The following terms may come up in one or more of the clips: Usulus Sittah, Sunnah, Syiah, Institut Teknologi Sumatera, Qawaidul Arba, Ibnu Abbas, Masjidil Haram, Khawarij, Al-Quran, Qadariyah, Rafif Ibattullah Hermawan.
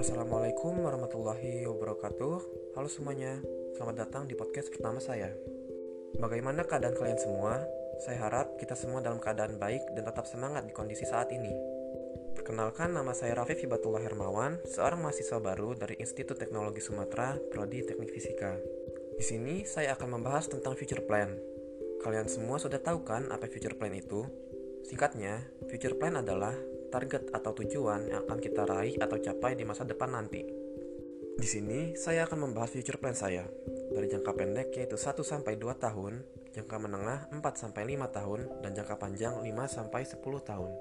Assalamualaikum warahmatullahi wabarakatuh. Halo semuanya, selamat datang di podcast pertama saya. Bagaimana keadaan kalian semua? Saya harap kita semua dalam keadaan baik dan tetap semangat di kondisi saat ini. Perkenalkan, nama saya Rafif Ibattullah Hermawan, seorang mahasiswa baru dari Institut Teknologi Sumatera, Prodi Teknik Fisika. Di sini saya akan membahas tentang future plan. Kalian semua sudah tahu kan apa future plan itu? Singkatnya, future plan adalah target atau tujuan yang akan kita raih atau capai di masa depan nanti. Di sini, saya akan membahas future plan saya. Dari jangka pendek yaitu 1-2 tahun, jangka menengah 4-5 tahun, dan jangka panjang 5-10 tahun.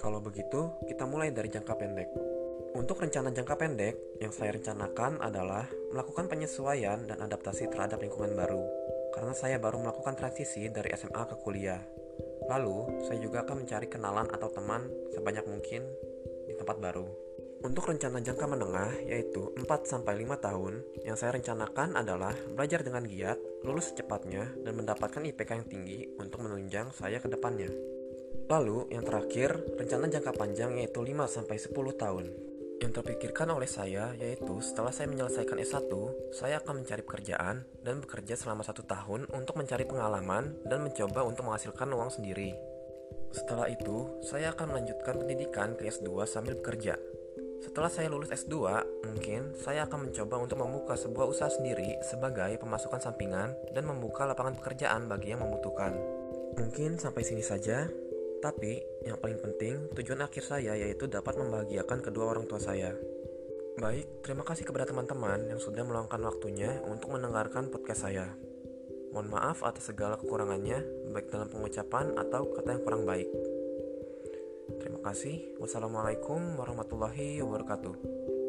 Kalau begitu, kita mulai dari jangka pendek. Untuk rencana jangka pendek, yang saya rencanakan adalah melakukan penyesuaian dan adaptasi terhadap lingkungan baru, karena saya baru melakukan transisi dari SMA ke kuliah. Lalu, saya juga akan mencari kenalan atau teman sebanyak mungkin di tempat baru. Untuk rencana jangka menengah, yaitu 4-5 tahun, yang saya rencanakan adalah belajar dengan giat, lulus secepatnya, dan mendapatkan IPK yang tinggi untuk menunjang saya ke depannya. Lalu, yang terakhir, rencana jangka panjang yaitu 5-10 tahun. Yang terpikirkan oleh saya yaitu setelah saya menyelesaikan S1, saya akan mencari pekerjaan dan bekerja selama 1 tahun untuk mencari pengalaman dan mencoba untuk menghasilkan uang sendiri. Setelah itu, saya akan melanjutkan pendidikan ke S2 sambil bekerja. Setelah saya lulus S2, mungkin saya akan mencoba untuk membuka sebuah usaha sendiri sebagai pemasukan sampingan dan membuka lapangan pekerjaan bagi yang membutuhkan. Mungkin sampai sini saja. Tapi, yang paling penting, tujuan akhir saya yaitu dapat membahagiakan kedua orang tua saya. Baik, terima kasih kepada teman-teman yang sudah meluangkan waktunya untuk mendengarkan podcast saya. Mohon maaf atas segala kekurangannya, baik dalam pengucapan atau kata yang kurang baik. Terima kasih. Wassalamualaikum warahmatullahi wabarakatuh.